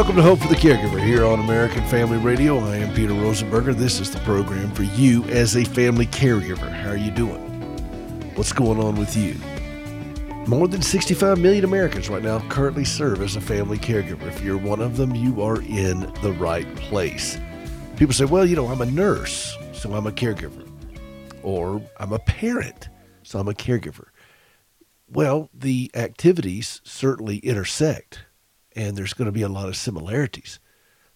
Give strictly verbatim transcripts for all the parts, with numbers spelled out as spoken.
Welcome to Hope for the Caregiver here on American Family Radio. I am Peter Rosenberger. This is the program for you as a family caregiver. How are you doing? What's going on with you? More than sixty-five million Americans right now currently serve as a family caregiver. If you're one of them, you are in the right place. People say, well, you know, I'm a nurse, so I'm a caregiver. Or I'm a parent, so I'm a caregiver. Well, the activities certainly intersect. And there's going to be a lot of similarities.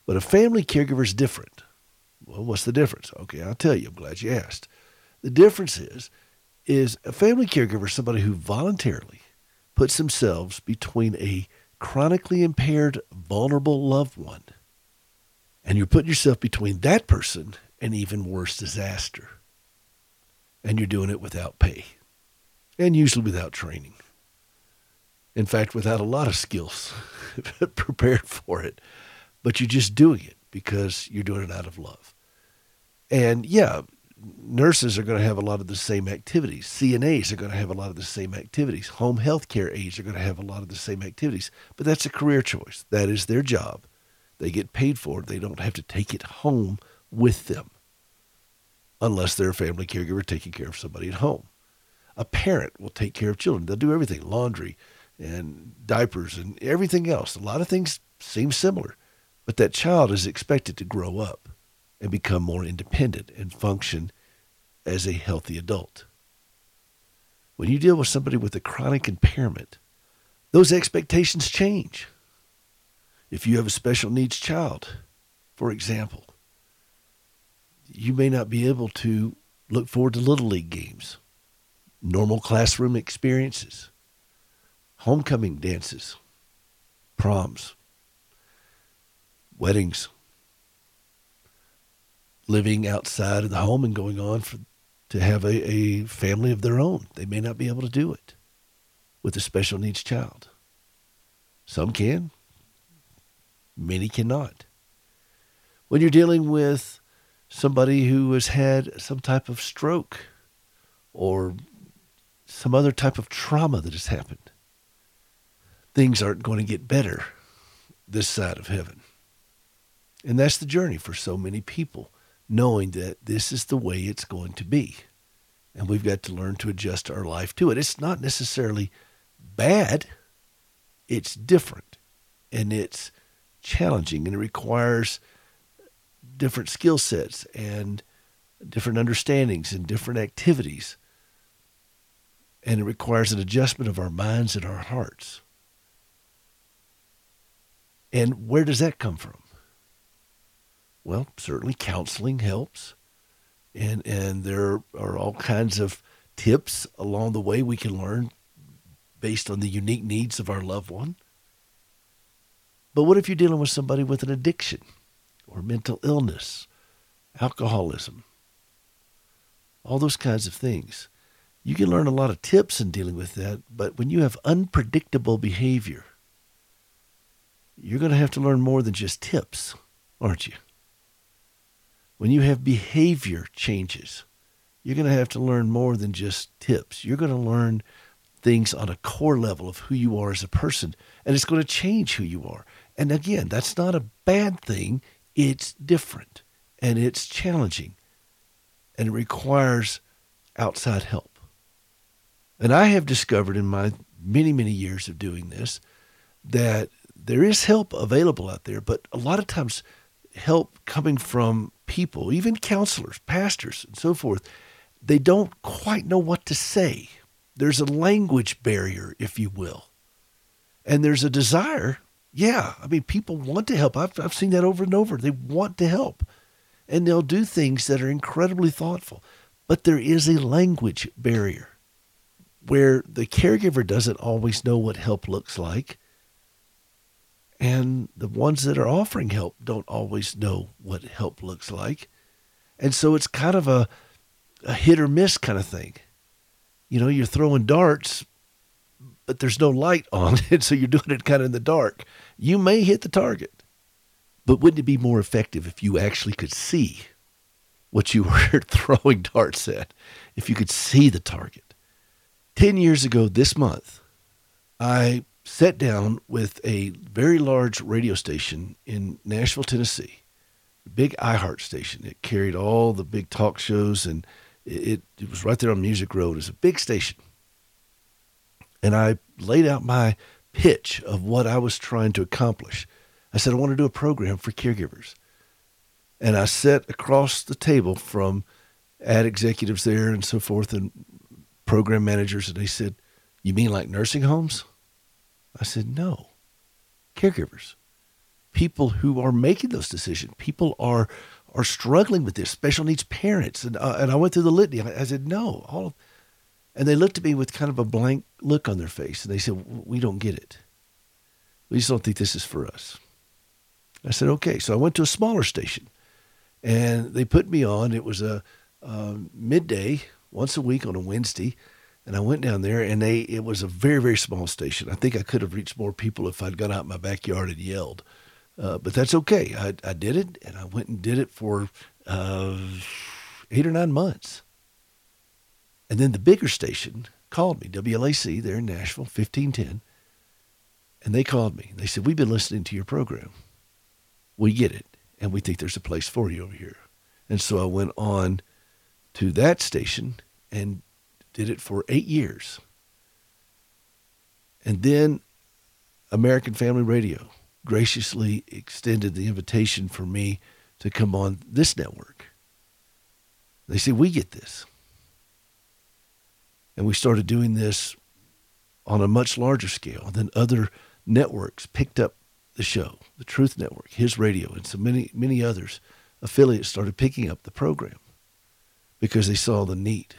But a family caregiver is different. Well, what's the difference? Okay, I'll tell you. I'm glad you asked. The difference is, is a family caregiver is somebody who voluntarily puts themselves between a chronically impaired, vulnerable loved one. And you're putting yourself between that person and even worse disaster. And you're doing it without pay. And usually without training. In fact, without a lot of skills prepared for it, but you're just doing it because you're doing it out of love. And yeah, nurses are going to have a lot of the same activities. C N As are going to have a lot of the same activities. Home health care aides are going to have a lot of the same activities, but that's a career choice. That is their job. They get paid for it. They don't have to take it home with them unless they're a family caregiver taking care of somebody at home. A parent will take care of children. They'll do everything, laundry, and diapers and everything else. A lot of things seem similar, but that child is expected to grow up and become more independent and function as a healthy adult. When you deal with somebody with a chronic impairment, those expectations change. If you have a special needs child, for example, you may not be able to look forward to Little League games, normal classroom experiences, homecoming dances, proms, weddings, living outside of the home and going on for, to have a, a family of their own. They may not be able to do it with a special needs child. Some can, many cannot. When you're dealing with somebody who has had some type of stroke or some other type of trauma that has happened, things aren't going to get better this side of heaven. And that's the journey for so many people, knowing that this is the way it's going to be. And we've got to learn to adjust our life to it. It's not necessarily bad. It's different. And it's challenging. And it requires different skill sets and different understandings and different activities. And it requires an adjustment of our minds and our hearts. And where does that come from? Well, certainly counseling helps. And and there are all kinds of tips along the way we can learn based on the unique needs of our loved one. But what if you're dealing with somebody with an addiction or mental illness, alcoholism, all those kinds of things? You can learn a lot of tips in dealing with that, but when you have unpredictable behavior, you're going to have to learn more than just tips, aren't you? When you have behavior changes, you're going to have to learn more than just tips. You're going to learn things on a core level of who you are as a person, and it's going to change who you are. And again, that's not a bad thing. It's different, and it's challenging, and it requires outside help. And I have discovered in my many, many years of doing this that there is help available out there, but a lot of times help coming from people, even counselors, pastors, and so forth, they don't quite know what to say. There's a language barrier, if you will. And there's a desire. Yeah, I mean, people want to help. I've, I've seen that over and over. They want to help. And they'll do things that are incredibly thoughtful. But there is a language barrier where the caregiver doesn't always know what help looks like. And the ones that are offering help don't always know what help looks like. And so it's kind of a, a hit or miss kind of thing. You know, you're throwing darts, but there's no light on it. So you're doing it kind of in the dark. You may hit the target, but wouldn't it be more effective if you actually could see what you were throwing darts at, if you could see the target? Ten years ago this month, I sat down with a very large radio station in Nashville, Tennessee, a big iHeart station. It carried all the big talk shows, and it, it was right there on Music Road. It's a big station. And I laid out my pitch of what I was trying to accomplish. I said, I want to do a program for caregivers. And I sat across the table from ad executives there and so forth and program managers, and they said, you mean like nursing homes? I said, no, caregivers, people who are making those decisions. People are are struggling with this, special needs parents. And, uh, and I went through the litany. I, I said, no. all of, And they looked at me with kind of a blank look on their face, and they said, we don't get it. We just don't think this is for us. I said, okay. So I went to a smaller station, and they put me on. It was a uh, midday, once a week on a Wednesday. And I went down there, and they it was a very, very small station. I think I could have reached more people if I'd gone out in my backyard and yelled. Uh, but that's okay. I, I did it, and I went and did it for uh, eight or nine months. And then the bigger station called me, W L A C, there in Nashville, fifteen ten. And they called me. They said, we've been listening to your program. We get it, and we think there's a place for you over here. And so I went on to that station and did it for eight years. And then American Family Radio graciously extended the invitation for me to come on this network. They said, we get this. And we started doing this on a much larger scale. Then other networks picked up the show, The Truth Network, His Radio, and so many, many others. Affiliates started picking up the program because they saw the need.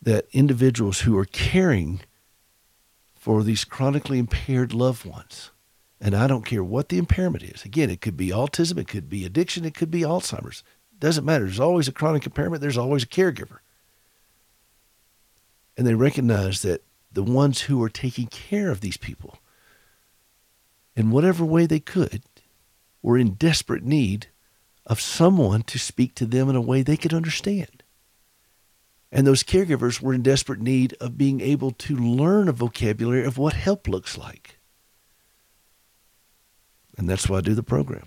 That individuals who are caring for these chronically impaired loved ones, and I don't care what the impairment is. Again, it could be autism, it could be addiction, it could be Alzheimer's. It doesn't matter. There's always a chronic impairment. There's always a caregiver. And they recognize that the ones who are taking care of these people, in whatever way they could, were in desperate need of someone to speak to them in a way they could understand. And those caregivers were in desperate need of being able to learn a vocabulary of what help looks like. And that's why I do the program.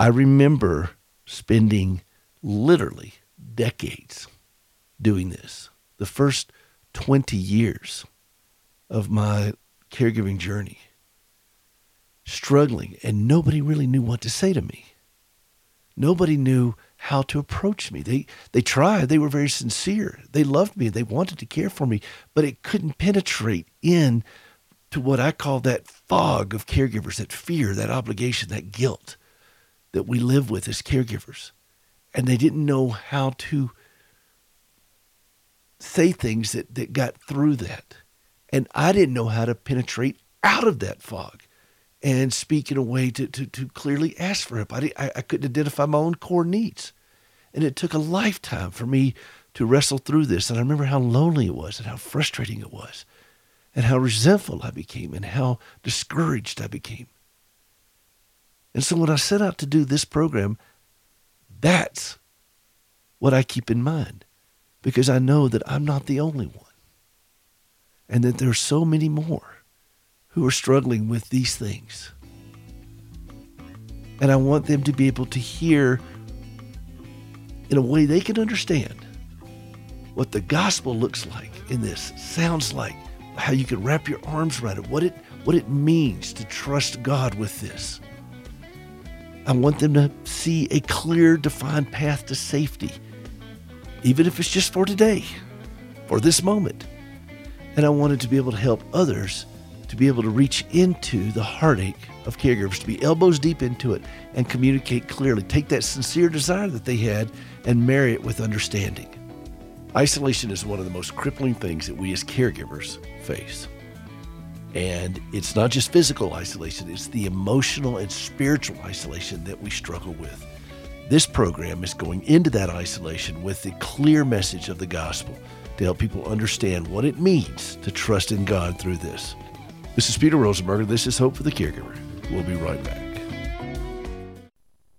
I remember spending literally decades doing this. The first twenty years of my caregiving journey, struggling, and nobody really knew what to say to me. Nobody knew how to approach me. They they tried. They were very sincere. They loved me. They wanted to care for me, but it couldn't penetrate in to what I call that fog of caregivers, that fear, that obligation, that guilt that we live with as caregivers. And they didn't know how to say things that, that got through that. And I didn't know how to penetrate out of that fog and speak in a way to to, to clearly ask for help. I, I couldn't identify my own core needs. And it took a lifetime for me to wrestle through this. And I remember how lonely it was and how frustrating it was and how resentful I became and how discouraged I became. And so when I set out to do this program, that's what I keep in mind, because I know that I'm not the only one and that there are so many more who are struggling with these things. And I want them to be able to hear in a way they can understand what the gospel looks like in this, sounds like, how you can wrap your arms around it, what it, what it means to trust God with this. I want them to see a clear, defined path to safety, even if it's just for today, for this moment. And I wanted to be able to help others to be able to reach into the heartache of caregivers, to be elbows deep into it and communicate clearly. Take that sincere desire that they had and marry it with understanding. Isolation is one of the most crippling things that we as caregivers face. And it's not just physical isolation, it's the emotional and spiritual isolation that we struggle with. This program is going into that isolation with the clear message of the gospel to help people understand what it means to trust in God through this. This is Peter Rosenberger. This is Hope for the Caregiver. We'll be right back.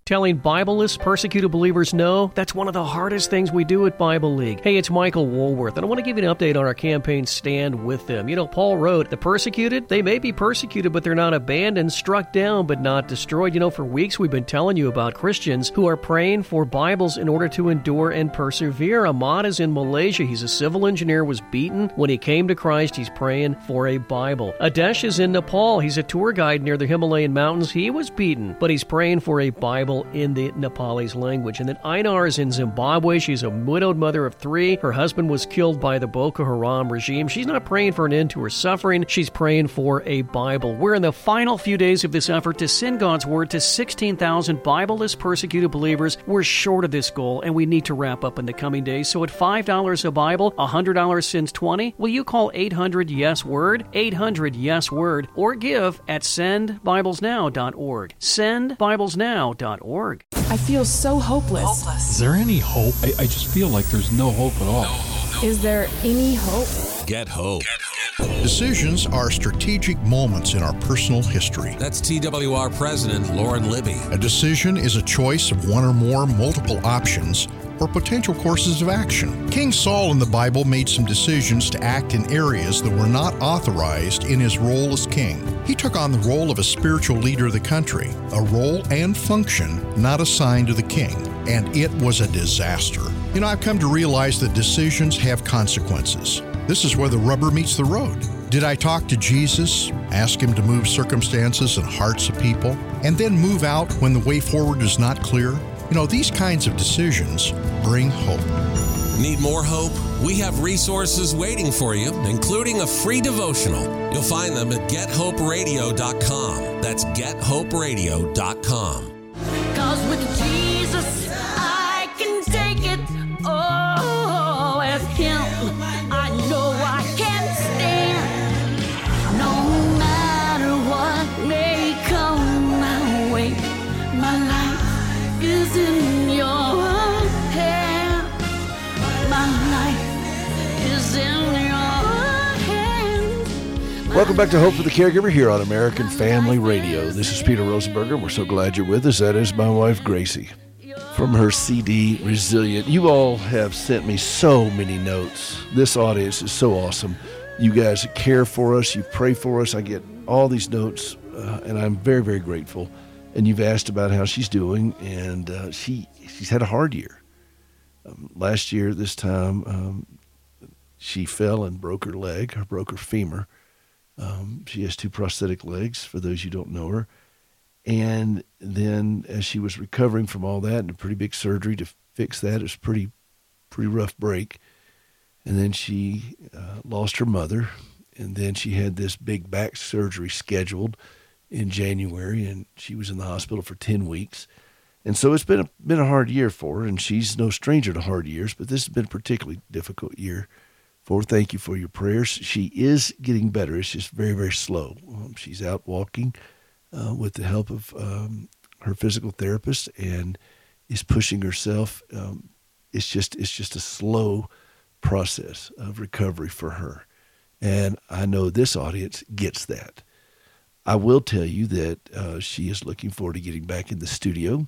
Telling Bibleless, persecuted believers no, that's one of the hardest things we do at Bible League. Hey, it's Michael Woolworth, and I want to give you an update on our campaign, Stand With Them. You know, Paul wrote, the persecuted, they may be persecuted, but they're not abandoned, struck down, but not destroyed. You know, for weeks we've been telling you about Christians who are praying for Bibles in order to endure and persevere. Ahmad is in Malaysia. He's a civil engineer, was beaten. When he came to Christ, he's praying for a Bible. Adesh is in Nepal. He's a tour guide near the Himalayan mountains. He was beaten, but he's praying for a Bible in the Nepalese language. And then Einar is in Zimbabwe. She's a widowed mother of three. Her husband was killed by the Boko Haram regime. She's not praying for an end to her suffering. She's praying for a Bible. We're in the final few days of this effort to send God's Word to sixteen thousand Bibleless persecuted believers. We're short of this goal, and we need to wrap up in the coming days. So at five dollars a Bible, one hundred dollars since twenty, will you call eight hundred yes word, eight hundred yes word, or give at send bibles now dot org, send bibles now dot org. I feel so hopeless. hopeless. Is there any hope? I, I just feel like there's no hope at all. No, no. Is there any hope? Get hope. Get hope. Decisions are strategic moments in our personal history. That's T W R President Lauren Libby. A decision is a choice of one or more multiple options or potential courses of action. King Saul in the Bible made some decisions to act in areas that were not authorized in his role as king. He took on the role of a spiritual leader of the country, a role and function not assigned to the king, and it was a disaster. You know, I've come to realize that decisions have consequences. This is where the rubber meets the road. Did I talk to Jesus, ask Him to move circumstances and hearts of people, and then move out when the way forward is not clear? You know, these kinds of decisions bring hope. Need more hope? We have resources waiting for you, including a free devotional. You'll find them at get hope radio dot com. That's get hope radio dot com. Because with Jesus, I can take it. Oh, ask Him. I know I can stand. No matter what may come my way, my life is in your hand. My life is in your hand. Welcome back to Hope for the Caregiver here on American Family Radio. This is Peter Rosenberger. We're so glad you're with us. That is my wife, Gracie, from her C D, Resilient. You all have sent me so many notes. This audience is so awesome. You guys care for us. You pray for us. I get all these notes, uh, and I'm very, very grateful. And you've asked about how she's doing, and uh, she she's had a hard year. Um, last year, this time, um, she fell and broke her leg, or broke her femur. Um, she has two prosthetic legs, for those you don't know her. And then as she was recovering from all that and a pretty big surgery to fix that, it was a pretty, pretty rough break. And then she uh, lost her mother, and then she had this big back surgery scheduled in January, and she was in the hospital for ten weeks. And so it's been a, been a hard year for her, and she's no stranger to hard years, but this has been a particularly difficult year for her. Thank you for your prayers. She is getting better. It's just very, very slow. Um, she's out walking uh, with the help of um, her physical therapist and is pushing herself. Um, it's just it's just a slow process of recovery for her. And I know this audience gets that. I will tell you that uh, she is looking forward to getting back in the studio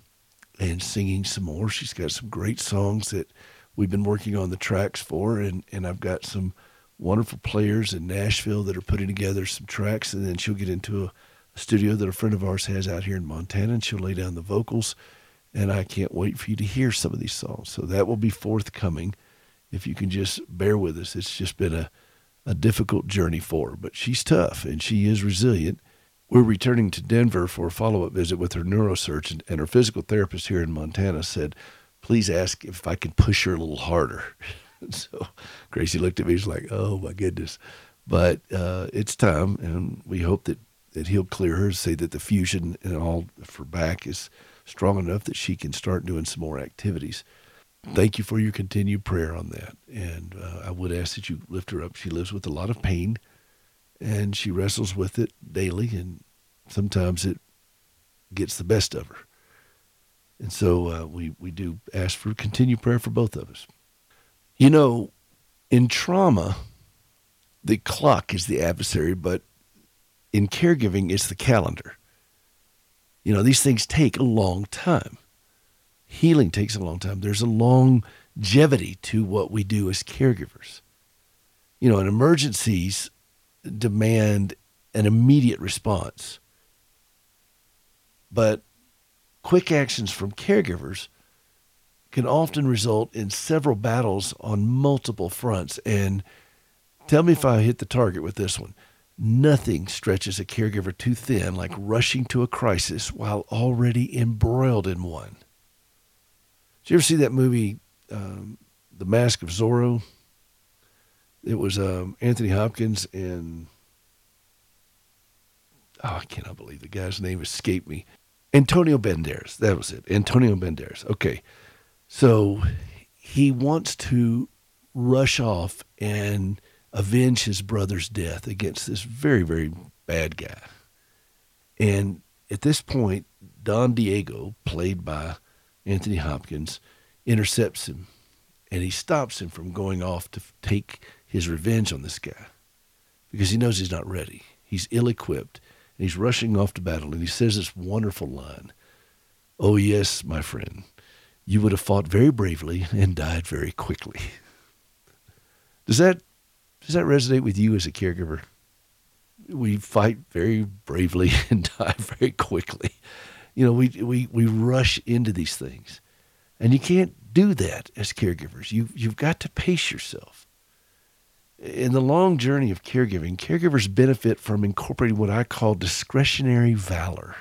and singing some more. She's got some great songs that we've been working on the tracks for, and, and I've got some wonderful players in Nashville that are putting together some tracks, and then she'll get into a, a studio that a friend of ours has out here in Montana, and she'll lay down the vocals, and I can't wait for you to hear some of these songs. So that will be forthcoming if you can just bear with us. It's just been a, a difficult journey for her, but she's tough, and she is resilient. We're returning to Denver for a follow-up visit with her neurosurgeon, and her physical therapist here in Montana said, please ask if I can push her a little harder. So Gracie looked at me, she's like, oh my goodness. But uh, it's time, and we hope that, that he'll clear her, say that the fusion and all for back is strong enough that she can start doing some more activities. Thank you for your continued prayer on that. And uh, I would ask that you lift her up. She lives with a lot of pain, and she wrestles with it daily, and sometimes it gets the best of her. And so uh, we, we do ask for continued prayer for both of us. You know, in trauma, the clock is the adversary, but in caregiving, it's the calendar. You know, these things take a long time. healing takes a long time. There's a longevity to what we do as caregivers. You know, and emergencies demand an immediate response. But quick actions from caregivers can often result in several battles on multiple fronts. And tell me if I hit the target with this one. Nothing stretches a caregiver too thin like rushing to a crisis while already embroiled in one. Did you ever see that movie, um, The Mask of Zorro? It was um, Anthony Hopkins and, oh, I cannot believe the guy's name escaped me. Antonio Banderas, that was it, Antonio Banderas. Okay, so he wants to rush off and avenge his brother's death against this very, very bad guy. And at this point, Don Diego, played by Anthony Hopkins, intercepts him, and he stops him from going off to take his revenge on this guy because he knows he's not ready. He's ill-equipped, and he's rushing off to battle, and he says this wonderful line, "Oh, yes, my friend, you would have fought very bravely and died very quickly." Does that does that resonate with you as a caregiver? We fight very bravely and die very quickly. You know, we we we rush into these things, and you can't do that as caregivers. You you've got to pace yourself. In the long journey of caregiving, caregivers benefit from incorporating what I call discretionary valor.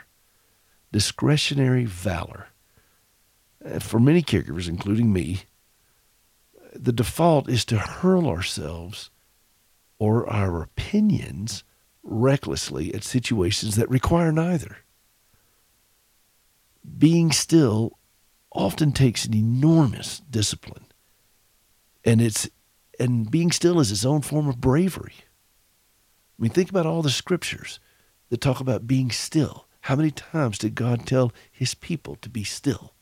Discretionary valor. For many caregivers, including me, the default is to hurl ourselves or our opinions recklessly at situations that require neither. Being still often takes an enormous discipline, and it's And being still is its own form of bravery. I mean, think about all the scriptures that talk about being still. How many times did God tell his people to be still?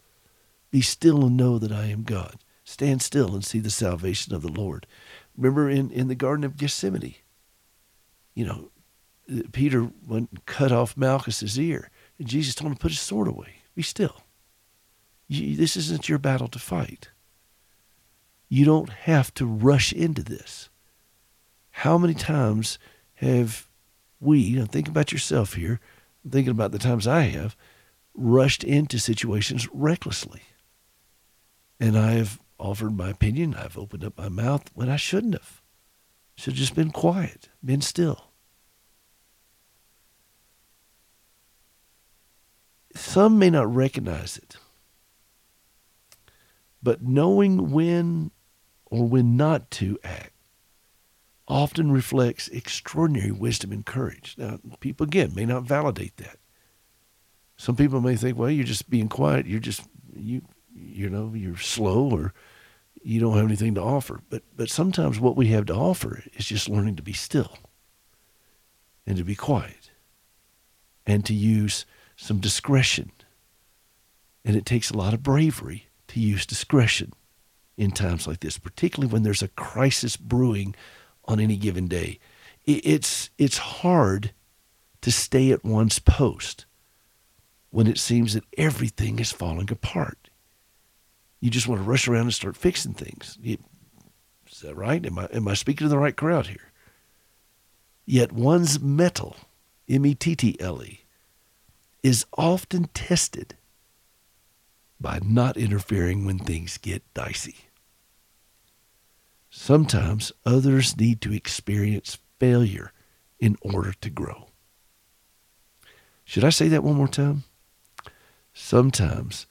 Be still and know that I am God. Stand still and see the salvation of the Lord. Remember in, in the Garden of Gethsemane, you know, Peter went and cut off Malchus's ear. And Jesus told him to put his sword away. Be still. You, this isn't your battle to fight. You don't have to rush into this. How many times have we, and think about yourself here, I'm thinking about the times I have, rushed into situations recklessly. And I have offered my opinion. I've opened up my mouth when I shouldn't have. Should have just been quiet, been still. Some may not recognize it, but knowing when or when not to act often reflects extraordinary wisdom and courage. Now, people, again, may not validate that. Some people may think, well, you're just being quiet. You're just, you you know, you're slow or you don't have anything to offer. But but sometimes what we have to offer is just learning to be still and to be quiet and to use some discretion. And it takes a lot of bravery to use discretion in times like this, particularly when there's a crisis brewing on any given day. It's it's hard to stay at one's post when it seems that everything is falling apart. You just want to rush around and start fixing things. Is that right? Am I am I speaking to the right crowd here? Yet one's mettle, M E T T L E, is often tested by not interfering when things get dicey. Sometimes others need to experience failure in order to grow. Should I say that one more time? Sometimes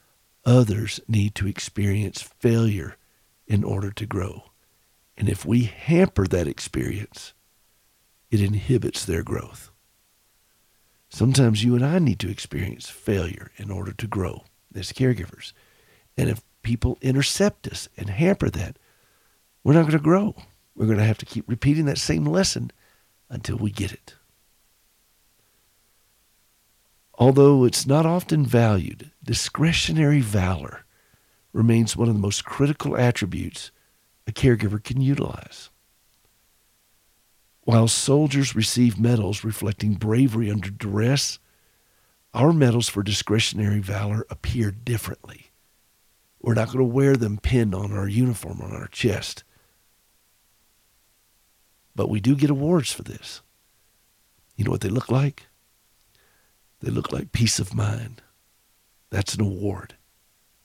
others need to experience failure in order to grow. And if we hamper that experience, it inhibits their growth. Sometimes you and I need to experience failure in order to grow as caregivers. And if people intercept us and hamper that, we're not going to grow. We're going to have to keep repeating that same lesson until we get it. Although it's not often valued, discretionary valor remains one of the most critical attributes a caregiver can utilize. While soldiers receive medals reflecting bravery under duress, our medals for discretionary valor appear differently We're not going to wear them pinned on our uniform, on our chest. But we do get awards for this. You know what they look like? They look like peace of mind. That's an award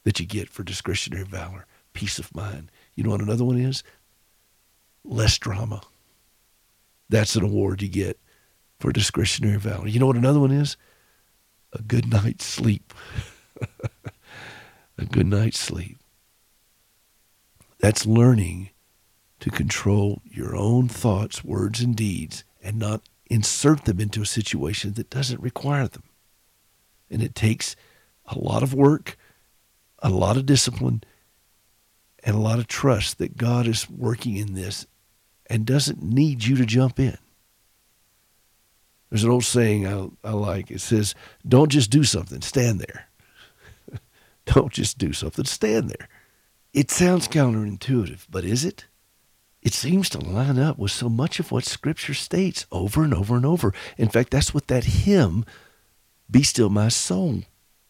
that you get for discretionary valor, peace of mind. You know what another one is? Less drama. That's an award you get for discretionary valor. You know what another one is? A good night's sleep. A good night's sleep. That's learning to control your own thoughts, words, and deeds, and not insert them into a situation that doesn't require them. And it takes a lot of work, a lot of discipline, and a lot of trust that God is working in this and doesn't need you to jump in. There's an old saying I, I like. It says, don't just do something, stand there. Don't just do something, stand there. It sounds counterintuitive, but is it? It seems to line up with so much of what Scripture states over and over and over. In fact, that's what that hymn, Be Still My Soul,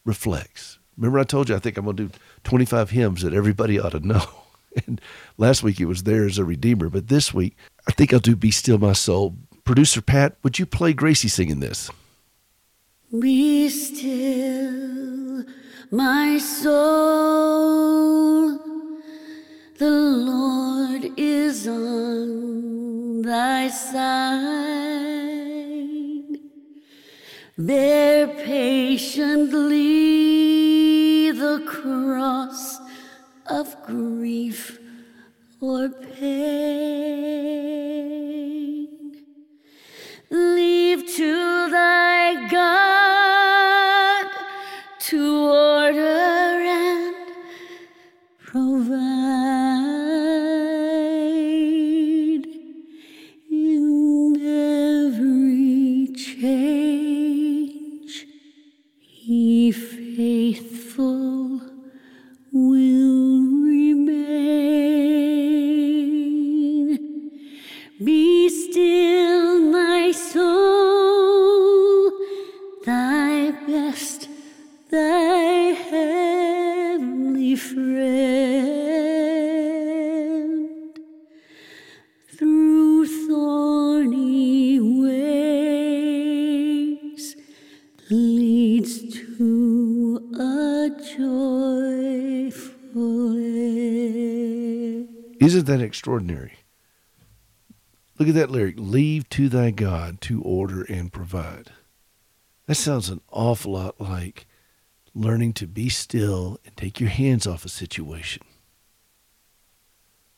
reflects. Remember I told you I think I'm going to do twenty-five hymns that everybody ought to know. And last week it was There Is a Redeemer, but this week I think I'll do Be Still My Soul. Producer Pat, would you play Gracie singing this? Be still, my soul, the Lord is on thy side. There patiently the cross of grief or pain. Leave to thy God to order and provide in every change. He faithful will remain. Be still, my soul, thy best, thy heavenly friend, through thorny ways leads to a joyful end. Isn't that extraordinary? Look at that lyric, leave to thy God to order and provide. That sounds an awful lot like learning to be still and take your hands off a situation.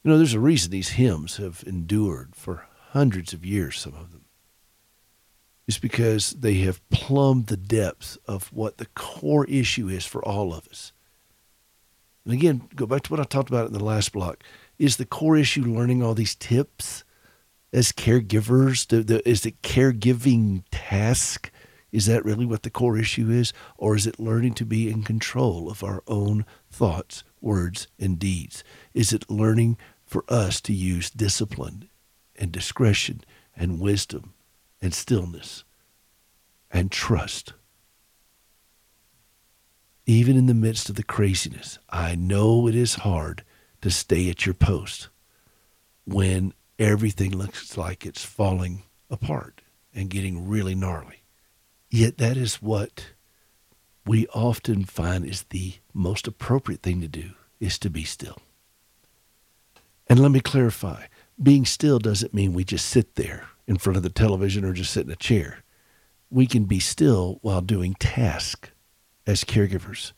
You know, there's a reason these hymns have endured for hundreds of years, some of them. It's because they have plumbed the depths of what the core issue is for all of us. And again, go back to what I talked about in the last block. Is the core issue learning all these tips? As caregivers, the, the, is the caregiving task, is that really what the core issue is? Or is it learning to be in control of our own thoughts, words, and deeds? Is it learning for us to use discipline and discretion and wisdom and stillness and trust? Even in the midst of the craziness, I know it is hard to stay at your post when everything looks like it's falling apart and getting really gnarly. Yet that is what we often find is the most appropriate thing to do, is to be still. And let me clarify, being still doesn't mean we just sit there in front of the television or just sit in a chair. We can be still while doing tasks as caregivers.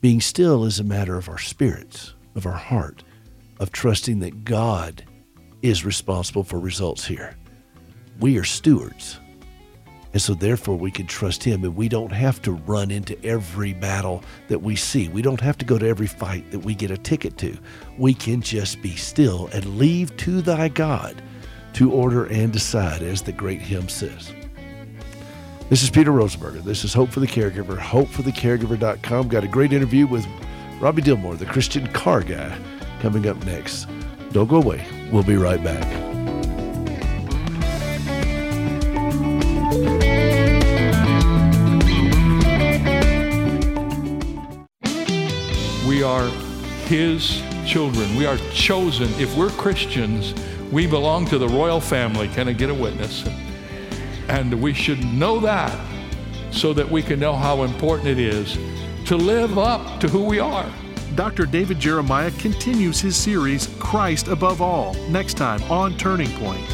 Being still is a matter of our spirits, of our heart, of trusting that God is responsible for results here. We are stewards. And so therefore we can trust him, and we don't have to run into every battle that we see. We don't have to go to every fight that we get a ticket to. We can just be still and leave to thy God to order and decide, as the great hymn says. This is Peter Rosenberger. This is Hope for the Caregiver, hope for the caregiver dot com. Got a great interview with Robby Dilmore, the Christian Car Guy, coming up next. Don't go away. We'll be right back. We are His children. We are chosen. If we're Christians, we belong to the royal family. Can I get a witness? And we should know that so that we can know how important it is to live up to who we are. Doctor David Jeremiah continues his series, Christ Above All, next time on Turning Point.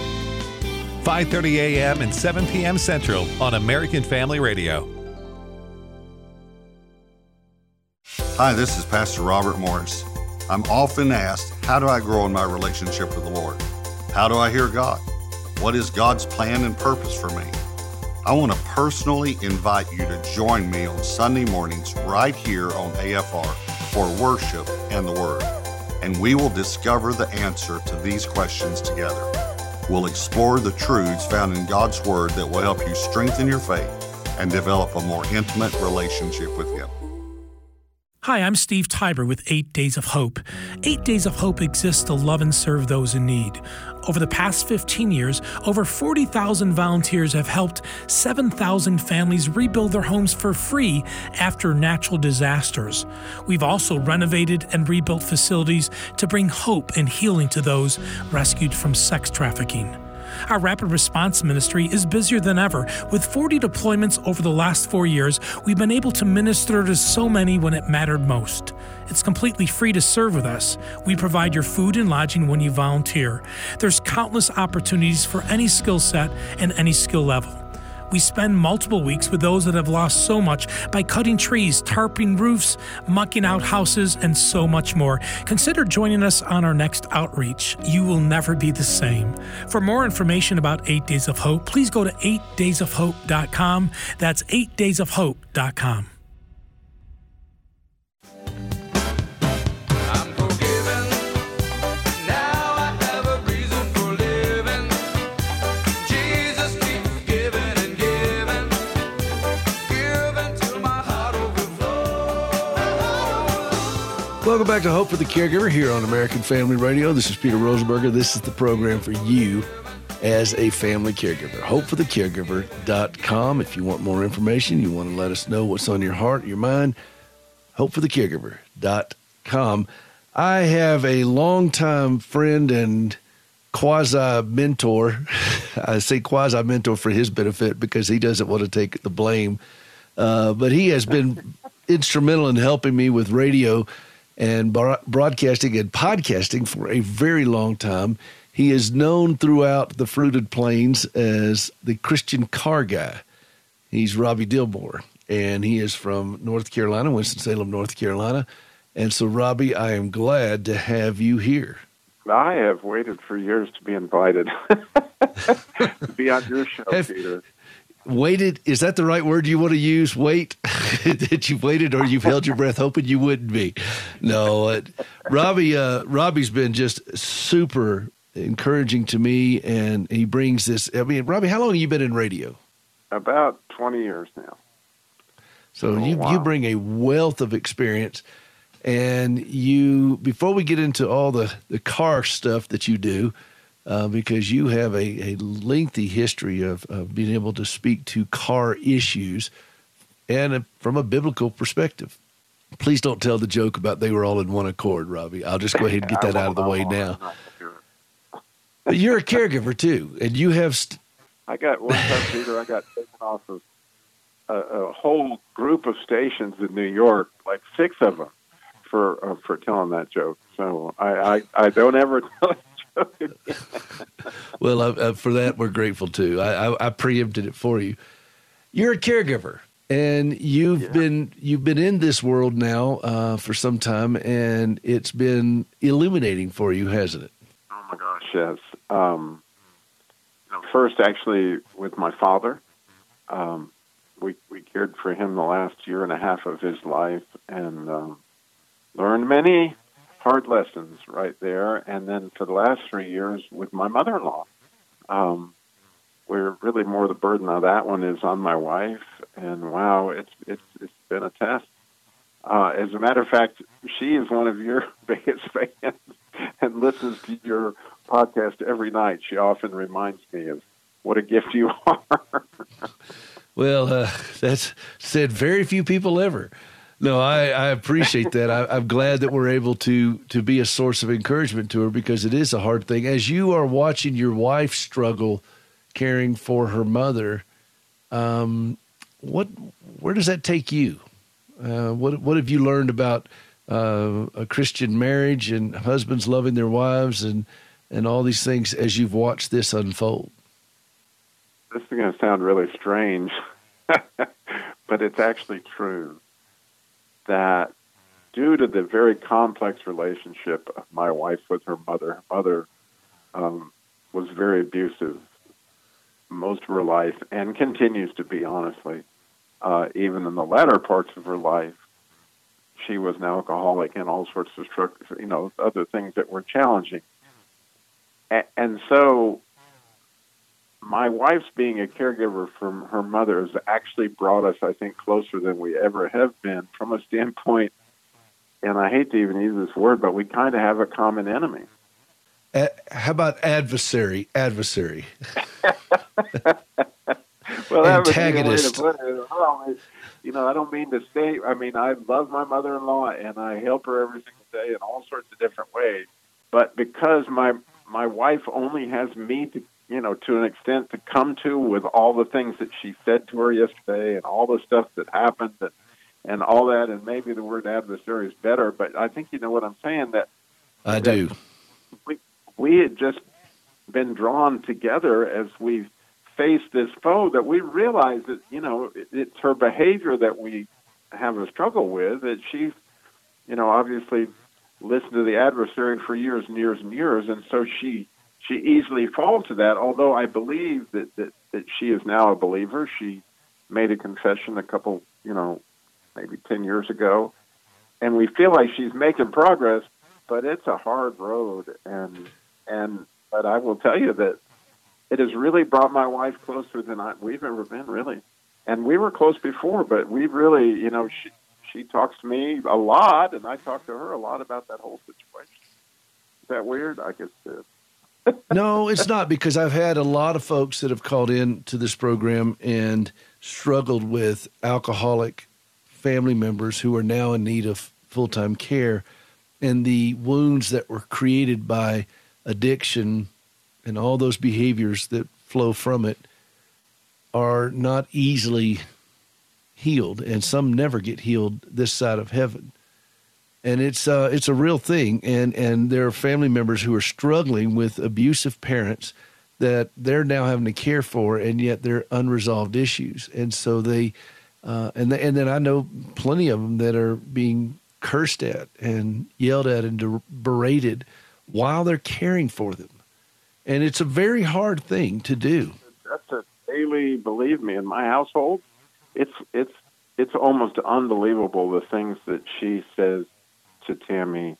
five thirty a.m. and seven p.m. Central on American Family Radio. Hi, this is Pastor Robert Morris. I'm often asked, how do I grow in my relationship with the Lord? How do I hear God? What is God's plan and purpose for me? I want to personally invite you to join me on Sunday mornings right here on A F R for worship and the Word. And we will discover the answer to these questions together. We'll explore the truths found in God's Word that will help you strengthen your faith and develop a more intimate relationship with Him. Hi, I'm Steve Tiber with eight Days of Hope. eight Days of Hope exists to love and serve those in need. Over the past fifteen years, over forty thousand volunteers have helped seven thousand families rebuild their homes for free after natural disasters. We've also renovated and rebuilt facilities to bring hope and healing to those rescued from sex trafficking. Our Rapid Response Ministry is busier than ever. With forty deployments over the last four years, we've been able to minister to so many when it mattered most. It's completely free to serve with us. We provide your food and lodging when you volunteer. There's countless opportunities for any skill set and any skill level. We spend multiple weeks with those that have lost so much by cutting trees, tarping roofs, mucking out houses, and so much more. Consider joining us on our next outreach. You will never be the same. For more information about eight Days of Hope, please go to eight days of hope dot com. That's eight days of hope dot com. Welcome back to Hope for the Caregiver here on American Family Radio. This is Peter Rosenberger. This is the program for you as a family caregiver. hope for the caregiver dot com. If you want more information, you want to let us know what's on your heart, your mind, hope for the caregiver dot com. I have a longtime friend and quasi-mentor. I say quasi-mentor for his benefit because he doesn't want to take the blame. Uh, but he has been instrumental in helping me with radio and broadcasting and podcasting for a very long time. He is known throughout the Fruited Plains as the Christian Car Guy. He's Robby Dilmore, and he is from North Carolina, Winston-Salem, North Carolina. And so, Robby, I am glad to have you here. I have waited for years to be invited to be on your show, have, Peter. Waited, is that the right word you want to use? Wait, that you waited or you've held your breath hoping you wouldn't be. No, uh, Robby, uh, Robby's been just super encouraging to me, and he brings this. I mean, Robby, how long have you been in radio? About twenty years now. So oh, you, wow. you bring a wealth of experience, and you, before we get into all the, the car stuff that you do, Uh, because you have a, a lengthy history of, of being able to speak to car issues and a, from a biblical perspective. Please don't tell the joke about they were all in one accord, Robby. I'll just go ahead and get that out of the way now. But you're a caregiver, too, and you have... St- I got one time, Peter, I got taken off of a, a whole group of stations in New York, like six of them, for uh, for telling that joke. So I, I, I don't ever tell it. Well, uh, for that, we're grateful, too. I, I, I preempted it for you. You're a caregiver, and you've yeah. been you've been in this world now uh, for some time, and it's been illuminating for you, hasn't it? Oh, my gosh, yes. Um, first, actually, with my father. Um, we, we cared for him the last year and a half of his life and um, learned many hard lessons right there. And then for the last three years with my mother-in-law, um, we're really more the burden of that one is on my wife. And wow, it's it's it's been a test. Uh, as a matter of fact, she is one of your biggest fans and listens to your podcast every night. She often reminds me of what a gift you are. Well, uh, that's said very few people ever. No, I, I appreciate that. I, I'm glad that we're able to to be a source of encouragement to her, because it is a hard thing. As you are watching your wife struggle caring for her mother, um, what where does that take you? Uh, what what have you learned about uh, a Christian marriage and husbands loving their wives and and all these things as you've watched this unfold? This is going to sound really strange, but it's actually true. That due to the very complex relationship of my wife with her mother, her mother um, was very abusive most of her life and continues to be, honestly. Uh, even in the latter parts of her life, she was an alcoholic and all sorts of stru- you know, other things that were challenging. A- and so my wife's being a caregiver from her mother has actually brought us, I think, closer than we ever have been from a standpoint, and I hate to even use this word, but we kind of have a common enemy. Uh, how about adversary? Adversary. Well, antagonist. That was the way to put it. Well, you know, I don't mean to say, I mean, I love my mother-in-law, and I help her every single day in all sorts of different ways, but because my my wife only has me to you know, to an extent to come to with all the things that she said to her yesterday and all the stuff that happened and, and all that. And maybe the word adversary is better, but I think you know what I'm saying. That I that do. We, we had just been drawn together as we faced this foe that we realized that, you know, it, it's her behavior that we have a struggle with, that she's, you know, obviously listened to the adversary for years and years and years. And so she, She easily falls to that, although I believe that, that, that she is now a believer. She made a confession a couple, you know, maybe ten years ago. And we feel like she's making progress, but it's a hard road. And and but I will tell you that it has really brought my wife closer than I, we've ever been, really. And we were close before, but we really, you know, she, she talks to me a lot, and I talk to her a lot about that whole situation. Is that weird? I guess it is. No, it's not, because I've had a lot of folks that have called in to this program and struggled with alcoholic family members who are now in need of full-time care, and the wounds that were created by addiction and all those behaviors that flow from it are not easily healed, and some never get healed this side of heaven. And it's uh, it's a real thing, and, and there are family members who are struggling with abusive parents that they're now having to care for, and yet they're unresolved issues. And so they, uh, and they, and then I know plenty of them that are being cursed at and yelled at and berated while they're caring for them. And it's a very hard thing to do. That's a daily, believe me, in my household, it's it's it's almost unbelievable the things that she says to Tammy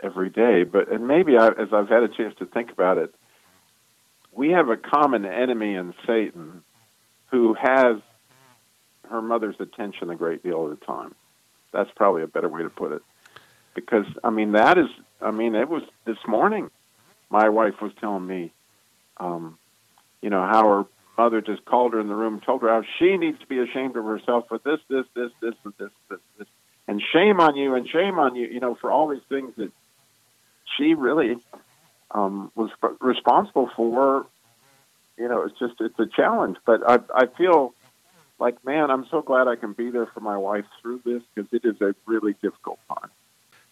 every day. But and maybe I, as I've had a chance to think about it, we have a common enemy in Satan who has her mother's attention a great deal of the time. That's probably a better way to put it. Because, I mean, that is, I mean, it was this morning my wife was telling me, um, you know, how her mother just called her in the room, told her how she needs to be ashamed of herself for this, this, this, this, this, this, this, this. And shame on you, and shame on you, you know, for all these things that she really um, was responsible for. You know, it's just, it's a challenge. But I, I feel like, man, I'm so glad I can be there for my wife through this, because it is a really difficult time.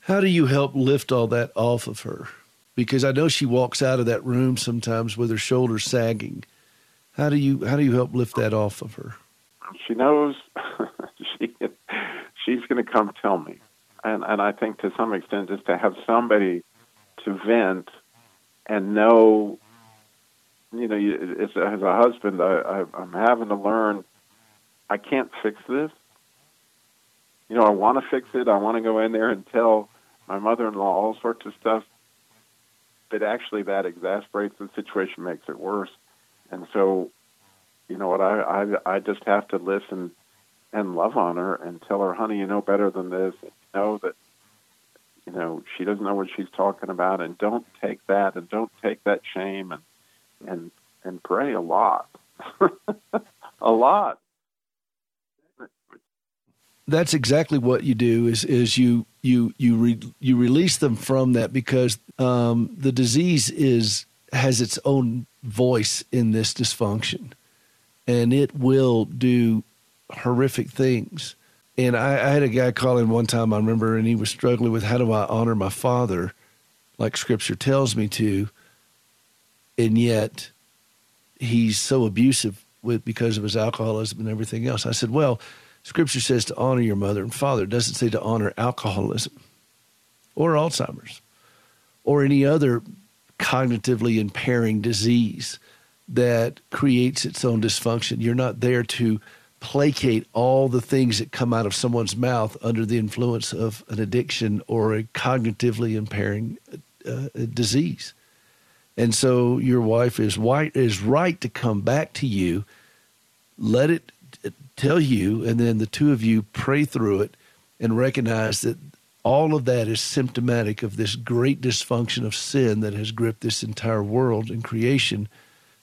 How do you help lift all that off of her? Because I know she walks out of that room sometimes with her shoulders sagging. How do you, how do you help lift that off of her? She knows she she's going to come tell me. And and I think to some extent just to have somebody to vent and know, you know, you, as, as a husband, I, I, I'm having to learn I can't fix this. You know, I want to fix it. I want to go in there and tell my mother-in-law all sorts of stuff. But actually that exasperates the situation, makes it worse. And so, you know what, I, I, I just have to listen and love on her and tell her, honey, you know better than this. You know that, you know, she doesn't know what she's talking about, and don't take that, and don't take that shame, and and, and pray a lot. a lot. that's exactly what you do is is you you you re, you release them from that, because um, the disease is has its own voice in this dysfunction, and it will do horrific things. And I, I had a guy call in one time, I remember, and he was struggling with, how do I honor my father like Scripture tells me to, and yet he's so abusive with because of his alcoholism and everything else. I said, well, Scripture says to honor your mother and father. It doesn't say to honor alcoholism or Alzheimer's or any other cognitively impairing disease that creates its own dysfunction. You're not there to placate all the things that come out of someone's mouth under the influence of an addiction or a cognitively impairing uh, disease. And so your wife is white is right to come back to you, let it tell you, and then the two of you pray through it and recognize that all of that is symptomatic of this great dysfunction of sin that has gripped this entire world and creation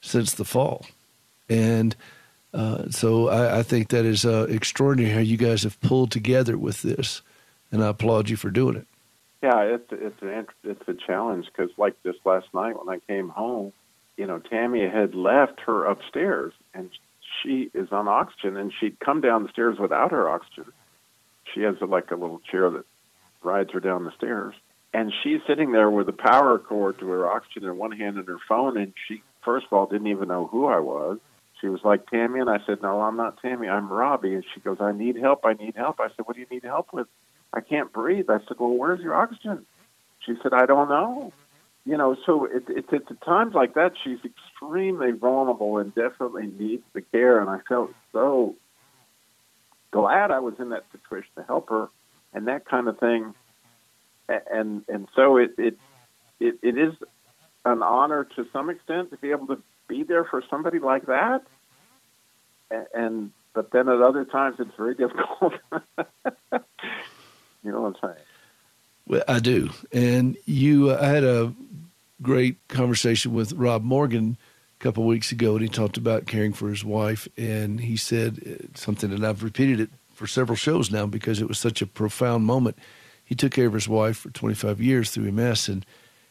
since the fall. And uh, so I, I think that is uh, extraordinary how you guys have pulled together with this, and I applaud you for doing it. Yeah, it's it's an, it's a challenge, because like this last night when I came home, you know, Tammy had left her upstairs, and she is on oxygen, and she'd come down the stairs without her oxygen. She has a, like a little chair that rides her down the stairs, and she's sitting there with a power cord to her oxygen in one hand and her phone, and she, first of all, didn't even know who I was. She was like, Tammy, and I said, no, I'm not Tammy, I'm Robby, and she goes, I need help, I need help. I said, what do you need help with? I can't breathe. I said, well, where's your oxygen? She said, I don't know. You know, so it, it, it, at times like that, she's extremely vulnerable and definitely needs the care. And I felt so glad I was in that situation to help her and that kind of thing. And and so it it it, it is an honor to some extent to be able to be there for somebody like that. And, and but then at other times, it's very difficult. You know what I'm saying? Well, I do. And you, uh, I had a great conversation with Rob Morgan a couple of weeks ago, and he talked about caring for his wife. And he said something, and I've repeated it for several shows now because it was such a profound moment. He took care of his wife for twenty-five years through M S, and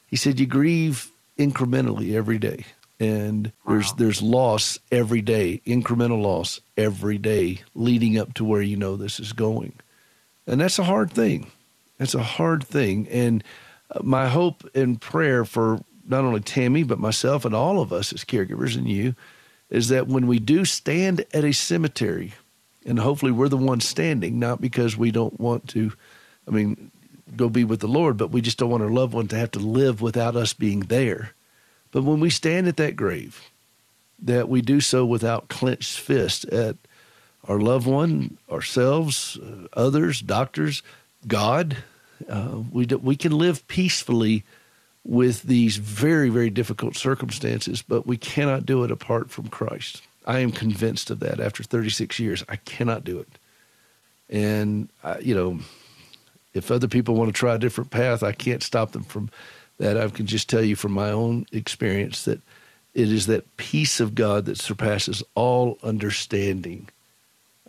he said, you grieve incrementally every day. And wow. there's there's loss every day, incremental loss every day leading up to where you know this is going. And that's a hard thing. That's a hard thing. And my hope and prayer for not only Tammy, but myself and all of us as caregivers and you, is that when we do stand at a cemetery, and hopefully we're the ones standing, not because we don't want to, I mean, go be with the Lord, but we just don't want our loved one to have to live without us being there. But when we stand at that grave, that we do so without clenched fists at our loved one, ourselves, uh, others, doctors, God. Uh, we do, we can live peacefully with these very, very difficult circumstances, but we cannot do it apart from Christ. I am convinced of that. After thirty-six years, I cannot do it. And, I, you know, if other people want to try a different path, I can't stop them from that. I can just tell you from my own experience that it is that peace of God that surpasses all understanding,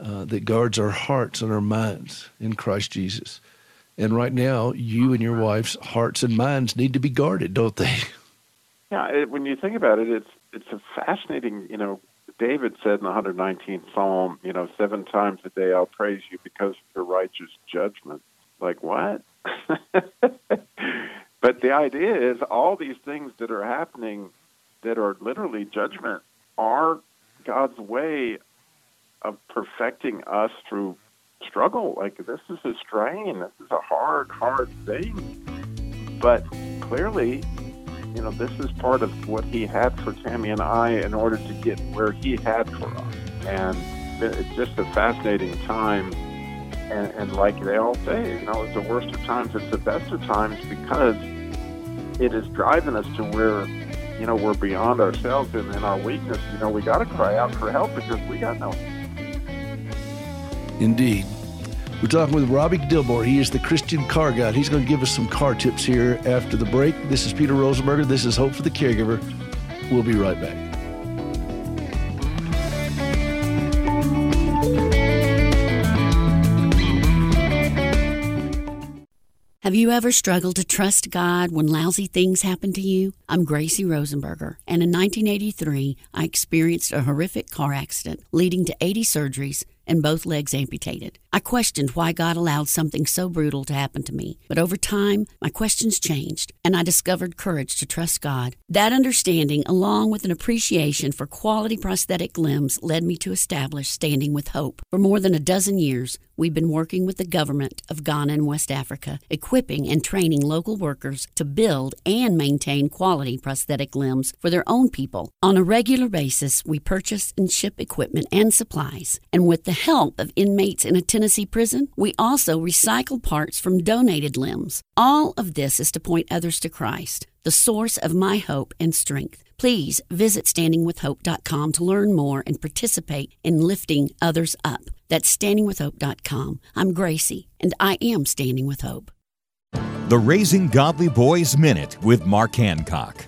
Uh, that guards our hearts and our minds in Christ Jesus. And right now, you and your wife's hearts and minds need to be guarded, don't they? Yeah, it, when you think about it, it's it's a fascinating, you know, David said in the one hundred nineteenth Psalm, you know, seven times a day I'll praise you because of your righteous judgment. Like, what? But the idea is all these things that are happening that are literally judgment are God's way of perfecting us through struggle. Like, this is a strain. This is a hard, hard thing. But clearly, you know, this is part of what he had for Tammy and I in order to get where he had for us. And it's just a fascinating time. And, and like they all say, you know, it's the worst of times, it's the best of times, because it is driving us to where, you know, we're beyond ourselves and in our weakness. You know, we got to cry out for help because we got no. Indeed. We're talking with Robby Dilmore. He is the Christian Car Guy. He's going to give us some car tips here after the break. This is Peter Rosenberger. This is Hope for the Caregiver. We'll be right back. Have you ever struggled to trust God when lousy things happen to you? I'm Gracie Rosenberger, and in nineteen eighty-three, I experienced a horrific car accident leading to eighty surgeries and both legs amputated. I questioned why God allowed something so brutal to happen to me, but over time, my questions changed, and I discovered courage to trust God. That understanding, along with an appreciation for quality prosthetic limbs, led me to establish Standing with Hope. For more than a dozen years, we've been working with the government of Ghana and West Africa, equipping and training local workers to build and maintain quality prosthetic limbs for their own people. On a regular basis, we purchase and ship equipment and supplies, and with the help of inmates in a Tennessee prison, we also recycle parts from donated limbs. All of this is to point others to Christ, the source of my hope and strength. Please visit standing with hope dot com to learn more and participate in lifting others up. That's standing with hope dot com. I'm Gracie, and I am Standing with Hope. The Raising Godly Boys Minute with Mark Hancock.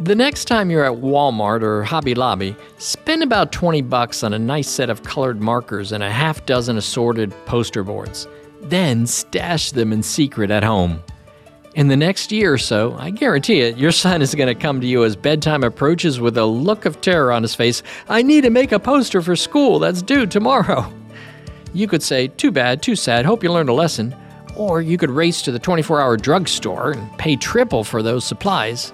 The next time you're at Walmart or Hobby Lobby, spend about twenty bucks on a nice set of colored markers and a half dozen assorted poster boards. Then stash them in secret at home. In the next year or so, I guarantee it, your son is going to come to you as bedtime approaches with a look of terror on his face. I need to make a poster for school. That's due tomorrow. You could say, too bad, too sad, hope you learned a lesson. Or you could race to the twenty-four hour drugstore and pay triple for those supplies.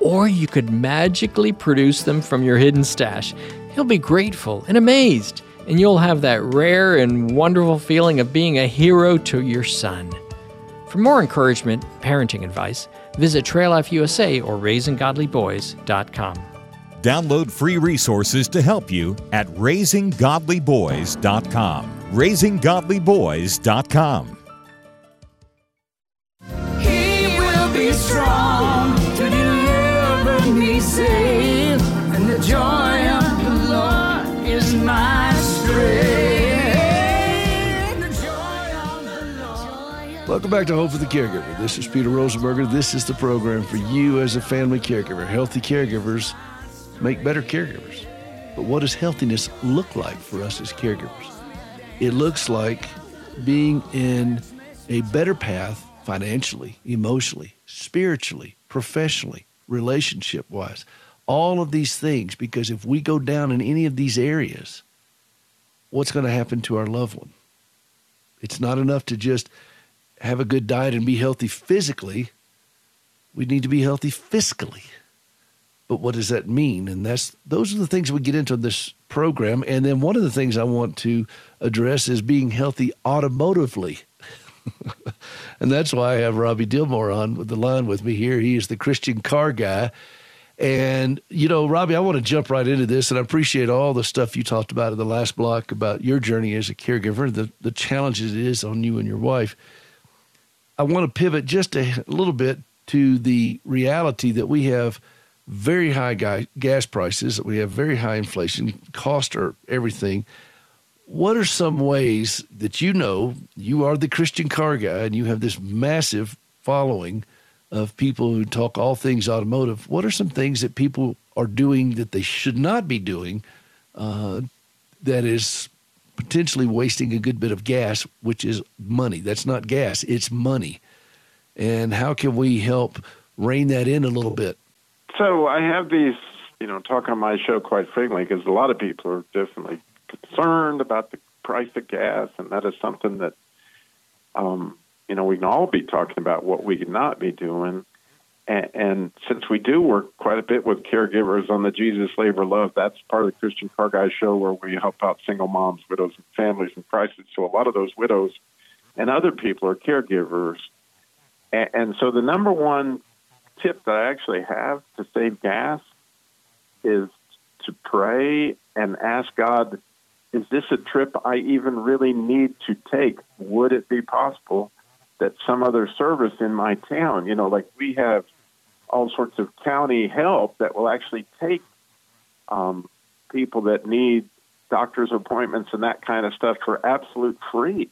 Or you could magically produce them from your hidden stash. He'll be grateful and amazed, and you'll have that rare and wonderful feeling of being a hero to your son. For more encouragement, parenting advice, visit Trail Life U S A or raising godly boys dot com. Download free resources to help you at raising godly boys dot com. raising godly boys dot com. He will be strong to deliver me safe, and the joy of the Lord is my strength. The joy of the Lord. Welcome back to Hope for the Caregiver. This is Peter Rosenberger. This is the program for you as a family caregiver. Healthy caregivers make better caregivers. But what does healthiness look like for us as caregivers? It looks like being in a better path financially, emotionally, spiritually, professionally, relationship-wise, all of these things, because if we go down in any of these areas, what's going to happen to our loved one? It's not enough to just have a good diet and be healthy physically. We need to be healthy fiscally. But what does that mean? And that's those are the things we get into in this program. And then one of the things I want to address is being healthy automotively. And that's why I have Robby Dilmore on with the line with me here. He is the Christian Car Guy. And, you know, Robby, I want to jump right into this, and I appreciate all the stuff you talked about in the last block about your journey as a caregiver, the, the challenges it is on you and your wife. I want to pivot just a little bit to the reality that we have very high guy, gas prices, that we have very high inflation, cost or everything. What are some ways that you know you are the Christian Car Guy and you have this massive following of people who talk all things automotive? What are some things that people are doing that they should not be doing uh, that is potentially wasting a good bit of gas, which is money? That's not gas, it's money. And how can we help rein that in a little bit? So I have these, you know, talk on my show quite frequently because a lot of people are definitely concerned about the price of gas, and that is something that, um, you know, we can all be talking about what we can not be doing. And, and since we do work quite a bit with caregivers on the Jesus, Labor, Love, that's part of the Christian Car Guy show where we help out single moms, widows, and families in crisis. So a lot of those widows and other people are caregivers. And, and so the number one tip that I actually have to save gas is to pray and ask God, is this a trip I even really need to take? Would it be possible that some other service in my town, you know, like we have all sorts of county help that will actually take um, people that need doctor's appointments and that kind of stuff for absolute free.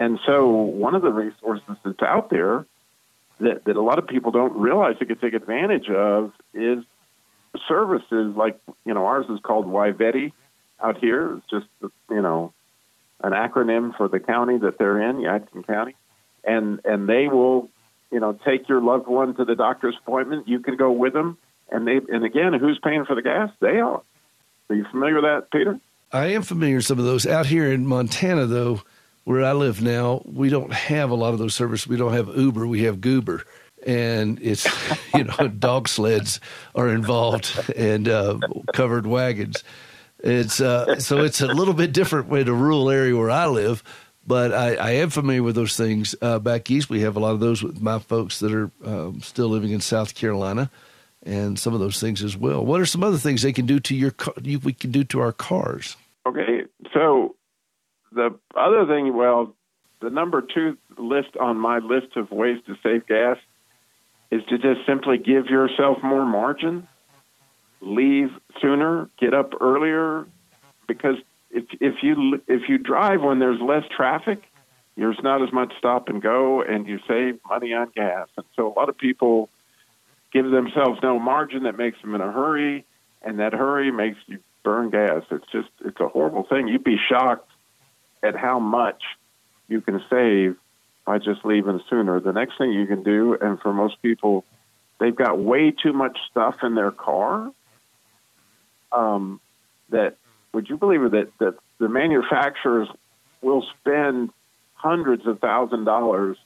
And so one of the resources that's out there That, that a lot of people don't realize they could take advantage of is services like, you know, ours is called Y VETI out here. It's just, you know, an acronym for the county that they're in, Yadkin County. and and they will, you know, take your loved one to the doctor's appointment. You can go with them, and they and again, who's paying for the gas? They are. Are you familiar with that, Peter? I am familiar with some of those. Out here in Montana, though, where I live now, we don't have a lot of those services. We don't have Uber. We have Goober. And it's, you know, dog sleds are involved and uh, covered wagons. It's uh, so it's a little bit different way to rural area where I live, but I, I am familiar with those things. Uh, back east, we have a lot of those with my folks that are um, still living in South Carolina, and some of those things as well. What are some other things they can do to your car, you, we can do to our cars? Okay, so the other thing, well, the number two list on my list of ways to save gas is to just simply give yourself more margin, leave sooner, get up earlier, because if if you if you drive when there's less traffic, there's not as much stop and go, and you save money on gas. And so a lot of people give themselves no margin. That makes them in a hurry, and that hurry makes you burn gas. It's just, it's a horrible thing. You'd be shocked at how much you can save by just leaving sooner. The next thing you can do, and for most people, they've got way too much stuff in their car. Um, that would you believe it, that that the manufacturers will spend hundreds of thousands of dollars,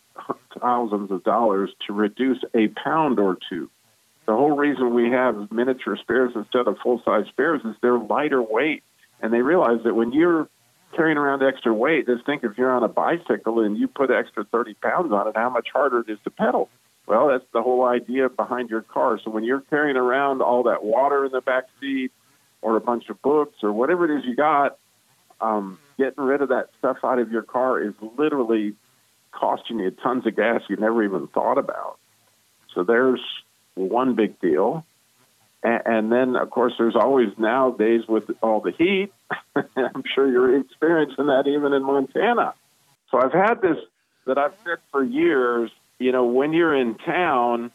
thousands of dollars to reduce a pound or two. The whole reason we have miniature spares instead of full size spares is they're lighter weight, and they realize that when you're carrying around extra weight, just think if you're on a bicycle and you put extra thirty pounds on it, how much harder it is to pedal. Well, that's the whole idea behind your car. So when you're carrying around all that water in the back seat or a bunch of books or whatever it is you got, um, getting rid of that stuff out of your car is literally costing you tons of gas you never even thought about. So there's one big deal. And, and then, of course, there's always nowadays with all the heat, I'm sure you're experiencing that even in Montana. So I've had this that I've said for years, you know, when you're in town,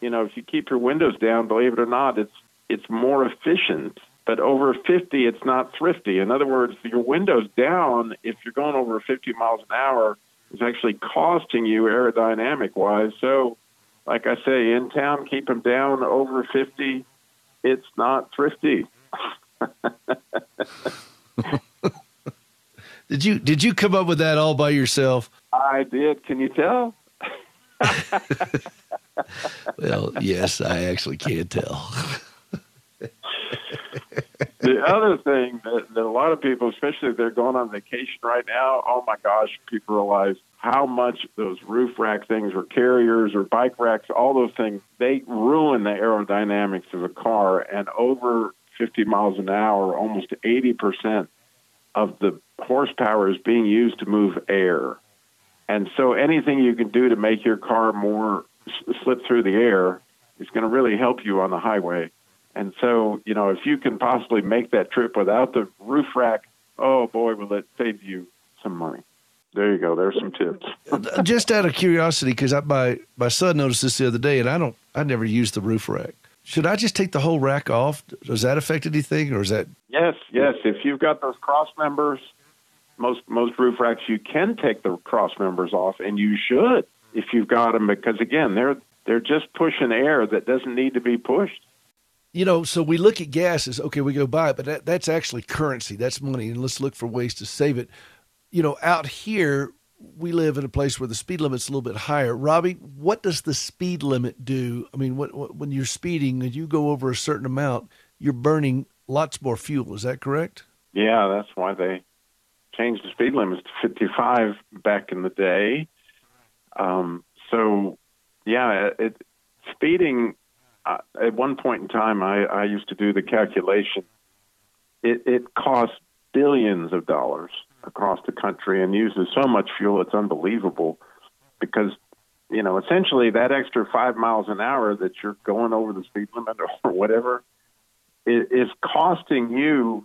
you know, if you keep your windows down, believe it or not, it's it's more efficient. But over fifty, it's not thrifty. In other words, your windows down, if you're going over fifty miles an hour, is actually costing you aerodynamic-wise. So, like I say, in town, keep them down. Over fifty, it's not thrifty. Did you did you come up with that all by yourself? I did. Can you tell? Well, yes, I actually can tell. The other thing that, that a lot of people, especially if they're going on vacation right now, oh my gosh, people realize how much those roof rack things or carriers or bike racks, all those things, they ruin the aerodynamics of a car. And over fifty miles an hour, almost eighty percent of the horsepower is being used to move air. And so anything you can do to make your car more slip through the air is going to really help you on the highway. And so, you know, if you can possibly make that trip without the roof rack, oh, boy, will it save you some money. There you go. There's some tips. Just out of curiosity, because my, my son noticed this the other day, and I don't, I never used the roof rack. Should I just take the whole rack off? Does that affect anything, or is that? Yes, yes. If you've got those cross members, most most roof racks, you can take the cross members off, and you should if you've got them, because, again, they're they're just pushing air that doesn't need to be pushed. You know, so we look at gas as, okay, we go buy it, but that, that's actually currency. That's money, and let's look for ways to save it. You know, out here, we live in a place where the speed limit's a little bit higher. Robby, what does the speed limit do? I mean, what, what, when you're speeding and you go over a certain amount, you're burning lots more fuel. Is that correct? Yeah, that's why they changed the speed limits to fifty-five back in the day. Um, so, yeah, it, speeding... Uh, at one point in time, I, I used to do the calculation. It, it costs billions of dollars across the country and uses so much fuel, it's unbelievable. Because, you know, essentially that extra five miles an hour that you're going over the speed limit or whatever is, is costing you,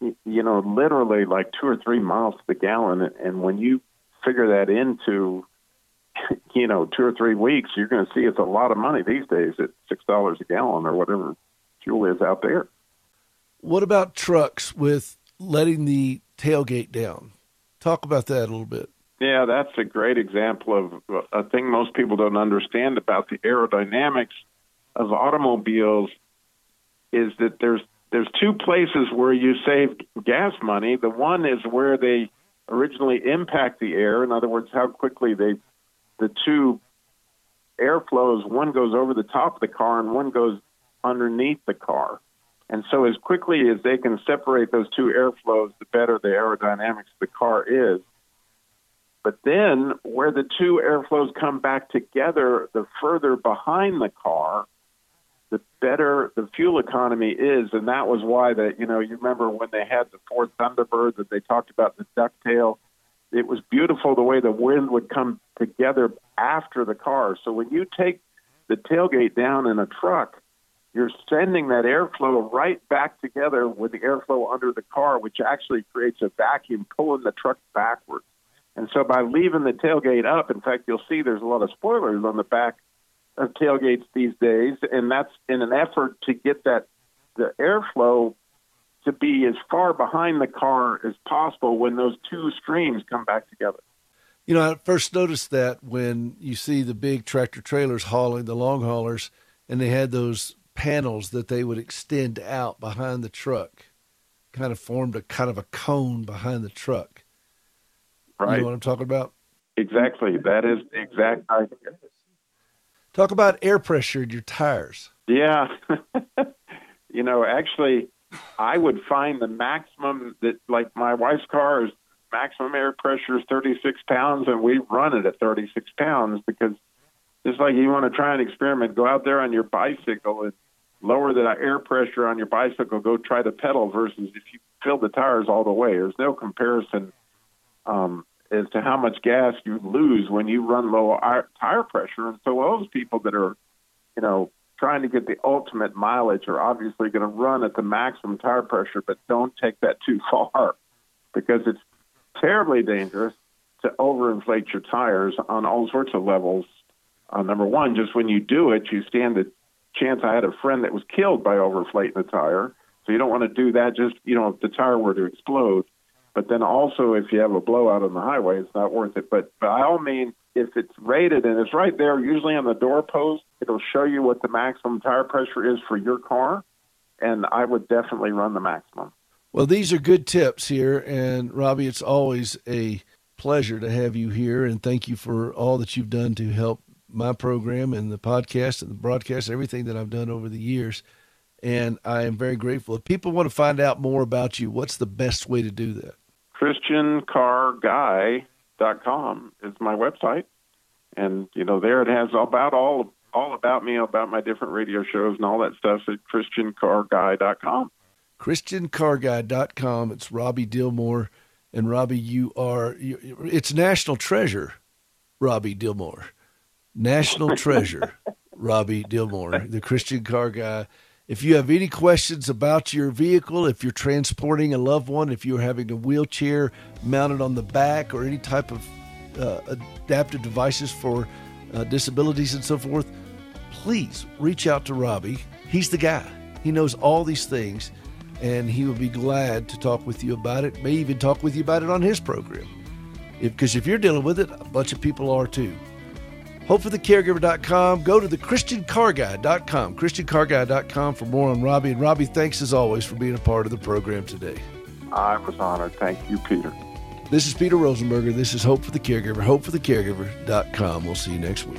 you know, literally like two or three miles to the gallon. And when you figure that into, you know, two or three weeks, you're going to see it's a lot of money these days at six dollars a gallon or whatever fuel is out there. What about trucks with letting the tailgate down? Talk about that a little bit. Yeah, that's a great example of a thing most people don't understand about the aerodynamics of automobiles is that there's there's two places where you save gas money. The one is where they originally impact the air. In other words, how quickly they the two airflows, one goes over the top of the car and one goes underneath the car. And so as quickly as they can separate those two airflows, the better the aerodynamics of the car is. But then where the two airflows come back together, the further behind the car, the better the fuel economy is. And that was why that, you know, you remember when they had the Ford Thunderbird that they talked about the ducktail. It was beautiful the way the wind would come together after the car. So when you take the tailgate down in a truck, you're sending that airflow right back together with the airflow under the car, which actually creates a vacuum pulling the truck backwards. And so by leaving the tailgate up, in fact, you'll see there's a lot of spoilers on the back of tailgates these days, and that's in an effort to get that the airflow to be as far behind the car as possible when those two streams come back together. You know, I first noticed that when you see the big tractor trailers hauling, the long haulers, and they had those panels that they would extend out behind the truck, kind of formed a kind of a cone behind the truck. Right. You know what I'm talking about? Exactly. That is the exact idea. Talk about air pressure in your tires. Yeah. You know, actually, I would find the maximum that, like, my wife's car's maximum air pressure is thirty-six pounds, and we run it at thirty-six pounds because just like you want to try an experiment, go out there on your bicycle and lower the air pressure on your bicycle, go try the pedal versus if you fill the tires all the way. There's no comparison Um, as to how much gas you lose when you run low tire pressure. And so all those people that are, you know, trying to get the ultimate mileage are obviously going to run at the maximum tire pressure, but don't take that too far because it's terribly dangerous to overinflate your tires on all sorts of levels. Uh, number one, just when you do it, you stand the chance. I had a friend that was killed by overinflating the tire. So you don't want to do that just, you know, if the tire were to explode. But then also, if you have a blowout on the highway, it's not worth it. But by all means, if it's rated, and it's right there, usually on the doorpost, it'll show you what the maximum tire pressure is for your car, and I would definitely run the maximum. Well, these are good tips here, and Robby, it's always a pleasure to have you here, and thank you for all that you've done to help my program and the podcast and the broadcast, everything that I've done over the years, and I am very grateful. If people want to find out more about you, what's the best way to do that? Christian Car Guy dot com is my website. And, you know, there it has about all all about me, about my different radio shows and all that stuff at Christian Car Guy dot com. Christian Car Guy dot com. It's Robby Dilmore. And, Robby, you are, you, it's National Treasure, Robby Dilmore. National Treasure, Robby Dilmore, the Christian Car Guy. If you have any questions about your vehicle, if you're transporting a loved one, if you're having a wheelchair mounted on the back or any type of uh, adaptive devices for uh, disabilities and so forth, please reach out to Robby. He's the guy. He knows all these things, and he will be glad to talk with you about it, may even talk with you about it on his program. Because if, if you're dealing with it, a bunch of people are too. hope for the caregiver dot com. Go to the Christian Car Guy dot com, Christian Car Guy dot com for more on Robby. And Robby, thanks as always for being a part of the program today. I was honored. Thank you, Peter. This is Peter Rosenberger. This is Hope for the Caregiver, hope for the caregiver dot com. We'll see you next week.